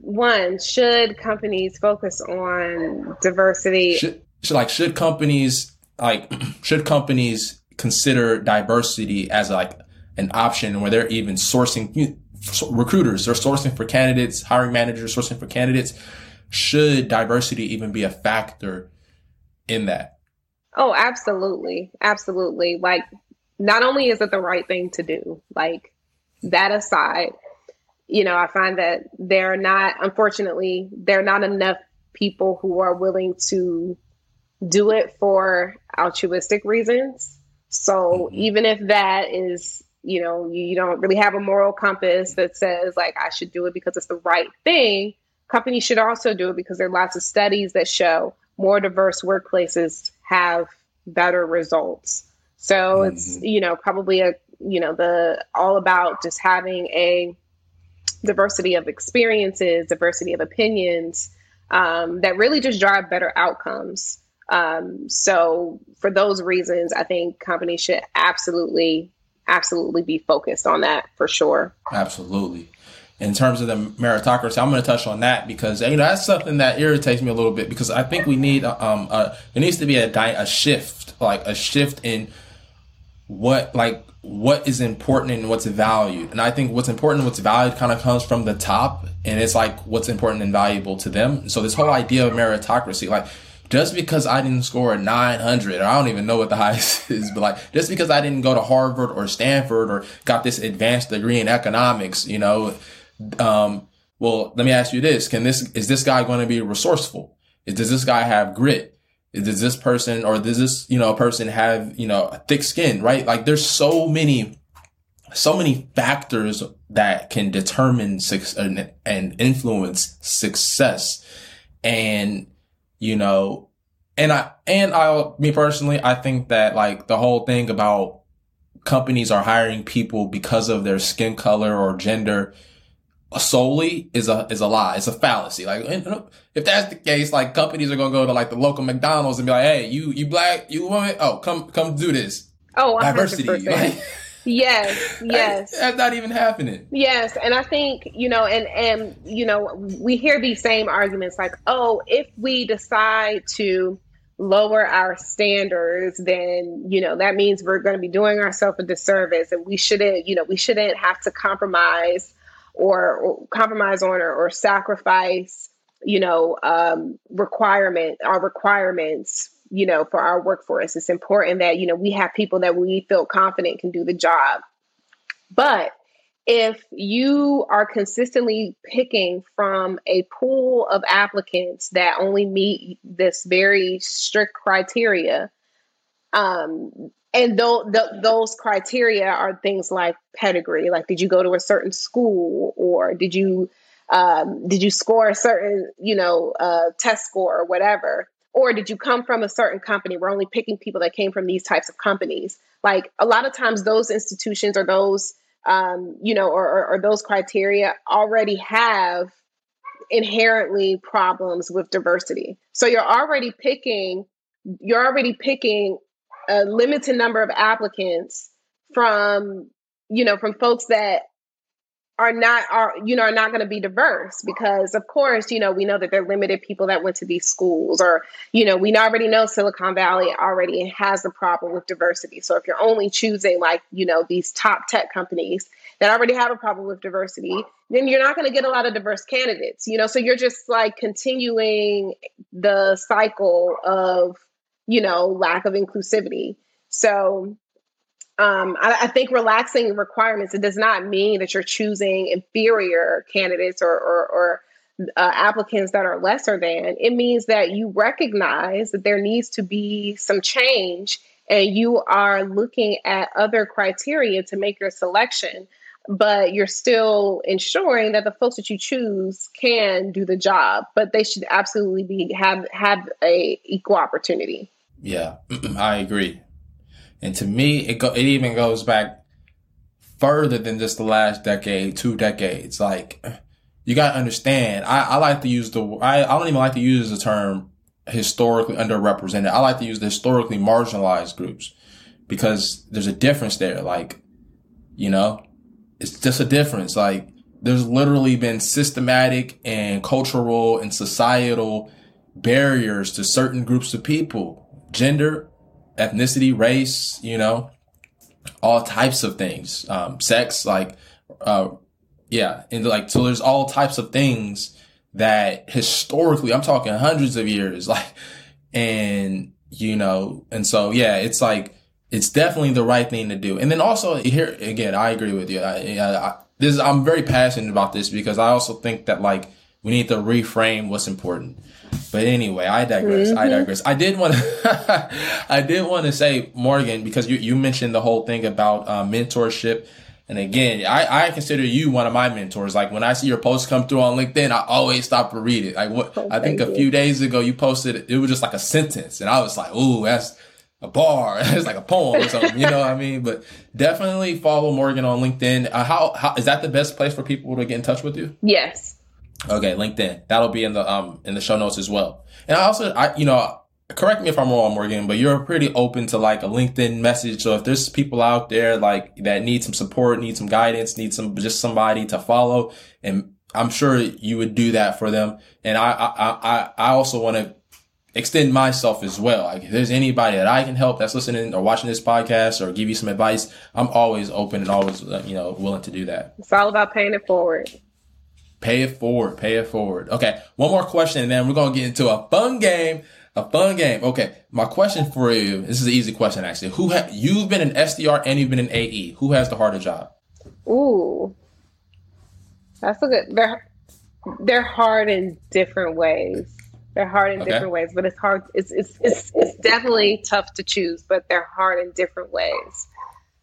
one, should companies focus on diversity? Should, should like should companies like should companies consider diversity as like an option where they're even sourcing recruiters, they're sourcing for candidates, hiring managers, sourcing for candidates. Should diversity even be a factor in that? Oh, absolutely. Absolutely. Like, not only is it the right thing to do, like that aside, you know, I find that there are not, unfortunately, there are not enough people who are willing to do it for altruistic reasons. So mm-hmm. even if that is, you know, you don't really have a moral compass that says like, I should do it because it's the right thing. Companies should also do it because there are lots of studies that show more diverse workplaces have better results. So mm-hmm. it's, you know, probably a, you know, the all about just having a diversity of experiences, diversity of opinions, um, that really just drive better outcomes. Um, so for those reasons, I think companies should absolutely absolutely be focused on that for sure. Absolutely. In terms of the meritocracy, I'm going to touch on that because, you know, that's something that irritates me a little bit because I think we need, um, a, there needs to be a, di- a shift, like a shift in what, like what is important and what's valued. And I think what's important and what's valued kind of comes from the top, and it's like what's important and valuable to them. So this whole idea of meritocracy, like, just because I didn't score a nine hundred, or I don't even know what the highest is, but like, just because I didn't go to Harvard or Stanford or got this advanced degree in economics, you know, um, well, let me ask you this. Can this, is this guy going to be resourceful? Is, does this guy have grit? Does this person, or does this, you know, person have, you know, a thick skin, right? Like there's so many, so many factors that can determine and, and influence success. And, you know, and I, and I, me personally, I think that like the whole thing about companies are hiring people because of their skin color or gender solely is a, is a lie. It's a fallacy. Like if that's the case, like companies are going to go to like the local McDonald's and be like, hey, you, you Black, you woman, oh, come, come do this. Oh, one hundred percent. Diversity. Like, yes. Yes. That's, that's not even happening. Yes. And I think, you know, and, and, you know, we hear these same arguments like, oh, if we decide to lower our standards, then, you know, that means we're going to be doing ourselves a disservice, and we shouldn't, you know, we shouldn't have to compromise or, or compromise on or, or sacrifice, you know, um, requirement, our requirements you know, for our workforce. It's important that, you know, we have people that we feel confident can do the job. But if you are consistently picking from a pool of applicants that only meet this very strict criteria, um, and th- th- those criteria are things like pedigree, like did you go to a certain school, or did you, um, did you score a certain, you know, uh, test score or whatever? Or did you come from a certain company? We're only picking people that came from these types of companies. Like a lot of times those institutions or those, um, you know, or, or, or those criteria already have inherently problems with diversity. So you're already picking you're already picking a limited number of applicants from, you know, from folks that are not, are, you know, are not going to be diverse because of course, you know, we know that they're limited people that went to these schools or, you know, we already know Silicon Valley already has a problem with diversity. So if you're only choosing like, you know, these top tech companies that already have a problem with diversity, then you're not going to get a lot of diverse candidates, you know? So you're just like continuing the cycle of, you know, lack of inclusivity. So Um, I, I think relaxing requirements, it does not mean that you're choosing inferior candidates or, or, or uh, applicants that are lesser than. It means that you recognize that there needs to be some change and you are looking at other criteria to make your selection, but you're still ensuring that the folks that you choose can do the job, but they should absolutely be have, have a equal opportunity. Yeah, I agree. And to me, it go, it even goes back further than just the last decade, two decades. Like, you got to understand, I, I like to use the, I, I don't even like to use the term historically underrepresented. I like to use the historically marginalized groups because there's a difference there. Like, you know, it's just a difference. Like, there's literally been systematic and cultural and societal barriers to certain groups of people, gender, ethnicity, race, you know, all types of things, um, sex, like, uh, yeah. And like, so there's all types of things that historically, I'm talking hundreds of years, like, and, you know, and so, yeah, it's like, it's definitely the right thing to do. And then also here, again, I agree with you. I, I, I this, I'm very passionate about this because I also think that like, we need to reframe what's important. But anyway, I digress. Mm-hmm. I digress. I did want to, I did want to say, Morgan, because you, you mentioned the whole thing about uh, mentorship. And again, I, I consider you one of my mentors. Like when I see your posts come through on LinkedIn, I always stop to read it. Like what, oh, I think a few you. days ago you posted, it was just like a sentence. And I was like, ooh, that's a bar. It's like a poem or something. You know what I mean? But definitely follow Morgan on LinkedIn. Uh, how, how is that the best place for people to get in touch with you? Yes. Okay, LinkedIn. That'll be in the um in the show notes as well. And I also, I you know, correct me if I'm wrong, Morgan, but you're pretty open to like a LinkedIn message. So if there's people out there like that need some support, need some guidance, need some just somebody to follow, and I'm sure you would do that for them. And I I I, I also want to extend myself as well. Like if there's anybody that I can help that's listening or watching this podcast or give you some advice, I'm always open and always you know willing to do that. It's all about paying it forward. Pay it forward. Pay it forward. Okay. One more question and then we're going to get into a fun game. A fun game. Okay. My question for you. This is an easy question, actually. Who ha- You've been an S D R and you've been an A E. Who has the harder job? Ooh. That's a good. They're, they're hard in different ways. They're hard in okay. different ways, but it's hard. It's, it's, it's, it's definitely tough to choose, but they're hard in different ways.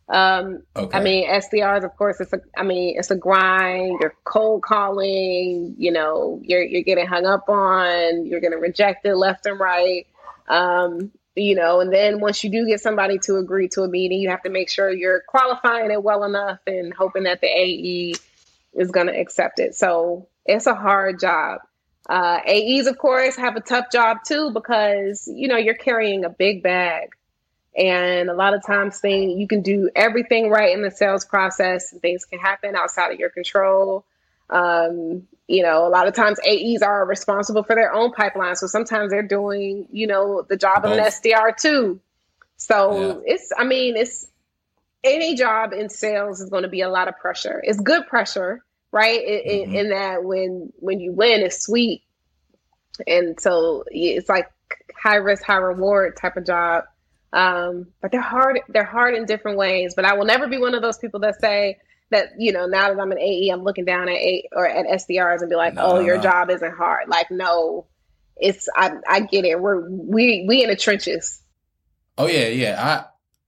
Um, okay. I mean, S D Rs, of course, it's a, I mean, it's a grind, you're cold calling, you know, you're, you're getting hung up on, you're going to reject it left and right. Um, you know, and then once you do get somebody to agree to a meeting, you have to make sure you're qualifying it well enough and hoping that the A E is going to accept it. So it's a hard job. Uh, A Es, of course, have a tough job too, because, you know, you're carrying a big bag. And a lot of times things, you can do everything right in the sales process. Things can happen outside of your control. Um, you know, a lot of times A Es are responsible for their own pipeline. So sometimes they're doing, you know, the job of an S D R too. So yeah. it's, I mean, it's any job in sales is going to be a lot of pressure. It's good pressure, right? It, mm-hmm. in, in that when, when you win, it's sweet. And so it's like high risk, high reward type of job. Um, but they're hard, they're hard in different ways, but I will never be one of those people that say that, you know, now that I'm an A E, I'm looking down at A or at S D Rs and be like, no, oh, no, your no. job isn't hard. Like, no, it's, I, I get it. We're, we, we in the trenches. Oh yeah. Yeah.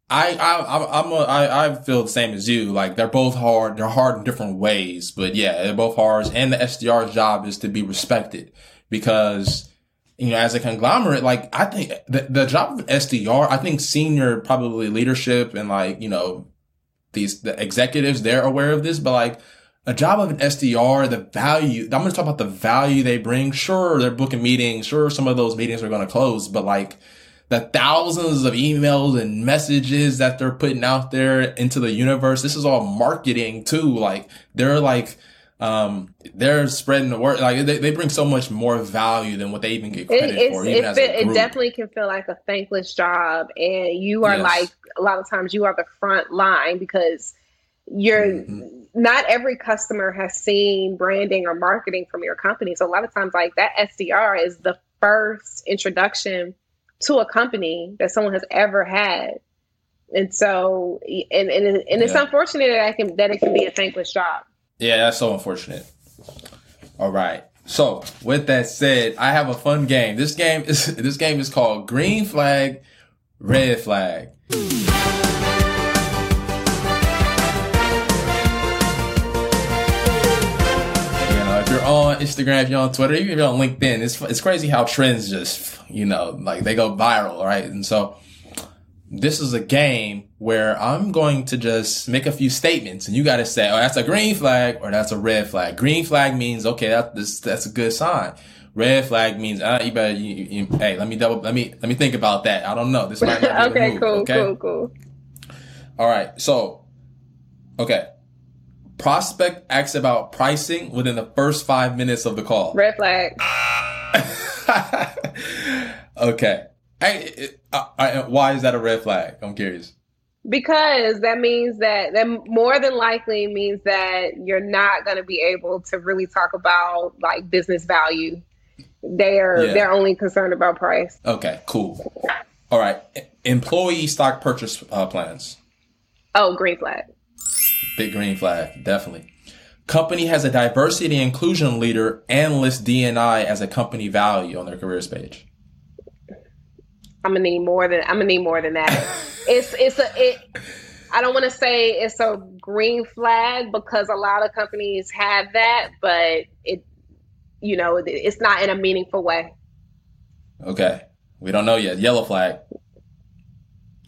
I, I, I, I'm, a, I, I feel the same as you. Like they're both hard. They're hard in different ways, but yeah, they're both hard. And the S D R's job is to be respected because you know, as a conglomerate, like I think the, the job of S D R, I think senior probably leadership and like, you know, these the executives, they're aware of this, but like a job of an S D R, the value, I'm going to talk about the value they bring. Sure, they're booking meetings. Sure, some of those meetings are going to close, but like the thousands of emails and messages that they're putting out there into the universe. This is all marketing too. Like they're like, um, they're spreading the word. Like they, they bring so much more value than what they even get credit it, for. Even it, as a group. It definitely can feel like a thankless job. And you are yes. like, a lot of times you are the front line because you're mm-hmm. not every customer has seen branding or marketing from your company. So a lot of times like that S D R is the first introduction to a company that someone has ever had. And so, and, and, and yeah. it's unfortunate that I can, that it can be a thankless job. Yeah, that's so unfortunate. All right. So with that said, I have a fun game. This game is, this game is called Green Flag, Red Flag. On Instagram, if you're on Twitter, if you're on LinkedIn, it's it's crazy how trends just, you know, like they go viral, right? And so this is a game where I'm going to just make a few statements and you got to say, oh, that's a green flag or that's a red flag. Green flag means, okay, that, this, that's a good sign. Red flag means, uh, you better, you, you, hey, let me double, let me, let me think about that. I don't know. This might not be okay, the move, cool, okay, cool, cool. All right. So, okay. Prospect asks about pricing within the first five minutes of the call. Red flag. Okay. I, I, I, why is that a red flag? I'm curious. Because that means that, that more than likely means that you're not going to be able to really talk about like business value. They're, yeah. they're only concerned about price. Okay, cool. All right. Employee stock purchase uh, plans. Oh, green flag. Big green flag, definitely. Company has a diversity and inclusion leader and lists D and I as a company value on their careers page. I'm gonna need more than I'm gonna need more than that. it's it's a it. I don't want to say it's a green flag because a lot of companies have that, but it, you know, it, it's not in a meaningful way. Okay, we don't know yet. Yellow flag.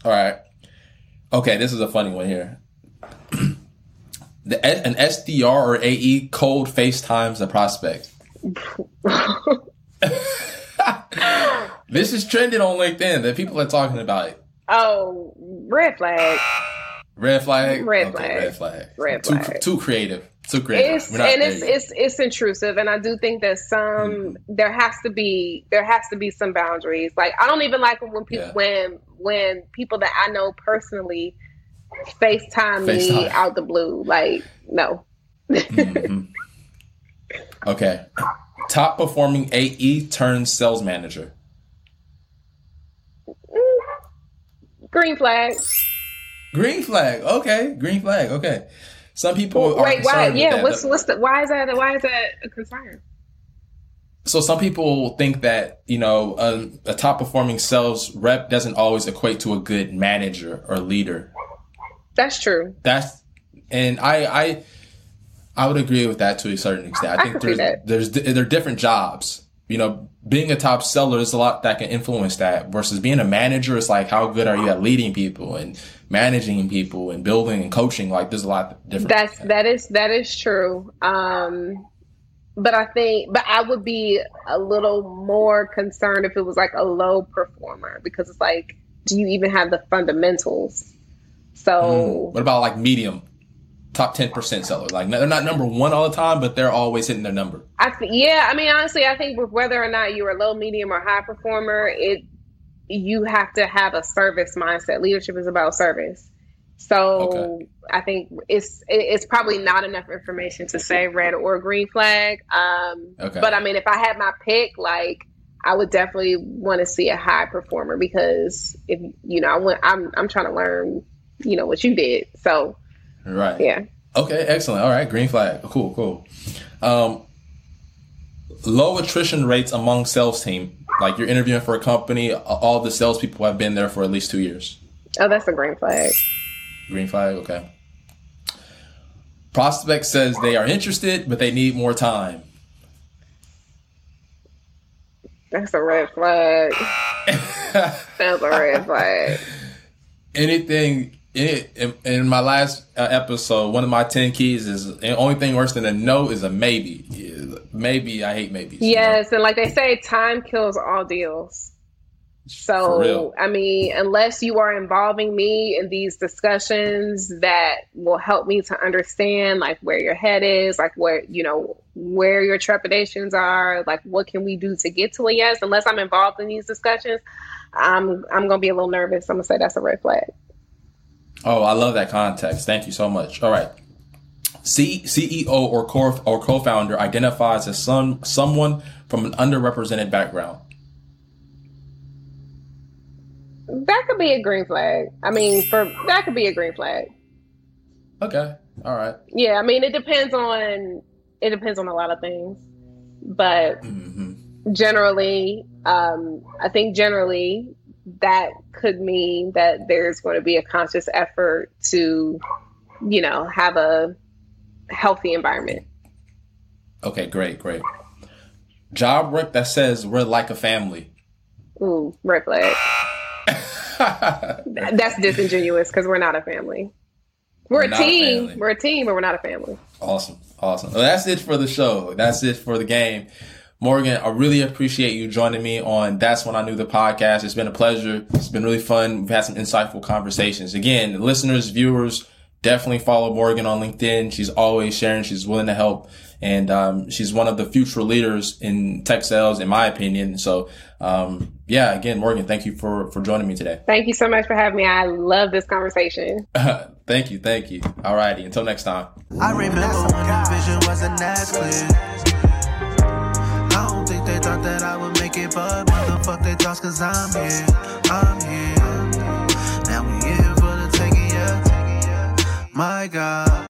All right. Okay, this is a funny one here. The, an S D R or A E cold FaceTimes a prospect. This is trending on LinkedIn that people are talking about it. Oh, red flag. Red flag. Red okay, flag. Red flag. Red too, flag. Too creative. Too creative. It's, and it's, it's it's intrusive, and I do think that some mm. there has to be there has to be some boundaries. Like I don't even like when people yeah. when when people that I know personally FaceTime Face me time. out the blue. Like, no. mm-hmm. Okay. Top performing A E turns sales manager. Green flag. Green flag. Okay. Green flag. Okay. Some people are Wait, why? Yeah. That. What's, what's the, why is that? Why is that a concern? So some people think that, you know, a, a top performing sales rep doesn't always equate to a good manager or leader. That's true. That's, and I, I, I would agree with that to a certain extent. I, I think there's, there's, there are different jobs. You know, being a top seller is a lot that can influence that versus being a manager. It's like, how good are you at leading people and managing people and building and coaching? Like there's a lot different. That's, that is, that is true. Um, but I think, but I would be a little more concerned if it was like a low performer, because it's like, do you even have the fundamentals? So mm. what about like medium, top ten percent seller? Like they're not number one all the time, but they're always hitting their number. I th- yeah. I mean, honestly, I think with whether or not you're a low, medium or high performer, it, you have to have a service mindset. Leadership is about service. So okay. I think it's, it's probably not enough information to say red or green flag. Um, okay. But I mean, if I had my pick, like, I would definitely want to see a high performer because if, you know, I want, I'm, I'm trying to learn, you know, what you did. So, right. Yeah. Okay. Excellent. All right. Green flag. Cool. Cool. Um, low attrition rates among sales team. Like you're interviewing for a company. All the salespeople have been there for at least two years. Oh, that's a green flag. Green flag. Okay. Prospect says they are interested, but they need more time. That's a red flag. That's a red flag. Anything. In, in my last episode, one of my ten keys is the only thing worse than a no is a maybe. Maybe I hate maybes. Yes, you know? And like they say, time kills all deals. So, I mean, unless you are involving me in these discussions that will help me to understand like where your head is, like where, you know, where your trepidations are, like what can we do to get to a yes? Unless I'm involved in these discussions, I'm I'm going to be a little nervous. I'm going to say that's a red flag. Oh, I love that context. Thank you so much. All right. C- CEO or, co- or co-founder identifies as some someone from an underrepresented background. That could be a green flag. I mean, for that could be a green flag. Okay. All right. Yeah. I mean, it depends on, it depends on a lot of things, but mm-hmm. generally, um, I think generally that could mean that there's going to be a conscious effort to, you know, have a healthy environment. Okay. Great. Great. Job rep that says we're like a family. Ooh, red flag. That's disingenuous because we're not a family. We're, we're a team. A family. We're a team, but we're not a family. Awesome. Awesome. Well, that's it for the show. That's it for the game. Morgan, I really appreciate you joining me on That's When I Knew the podcast. It's been a pleasure. It's been really fun. We've had some insightful conversations. Again, listeners, viewers, definitely follow Morgan on LinkedIn. She's always sharing. She's willing to help. And um, she's one of the future leaders in tech sales, in my opinion. So, um, yeah, again, Morgan, thank you for, for joining me today. Thank you so much for having me. I love this conversation. Thank you. Thank you. All righty. Until next time. I remember when the vision was a Netflix. I don't think they thought that I would make it, but motherfuck they thoughts because I'm here.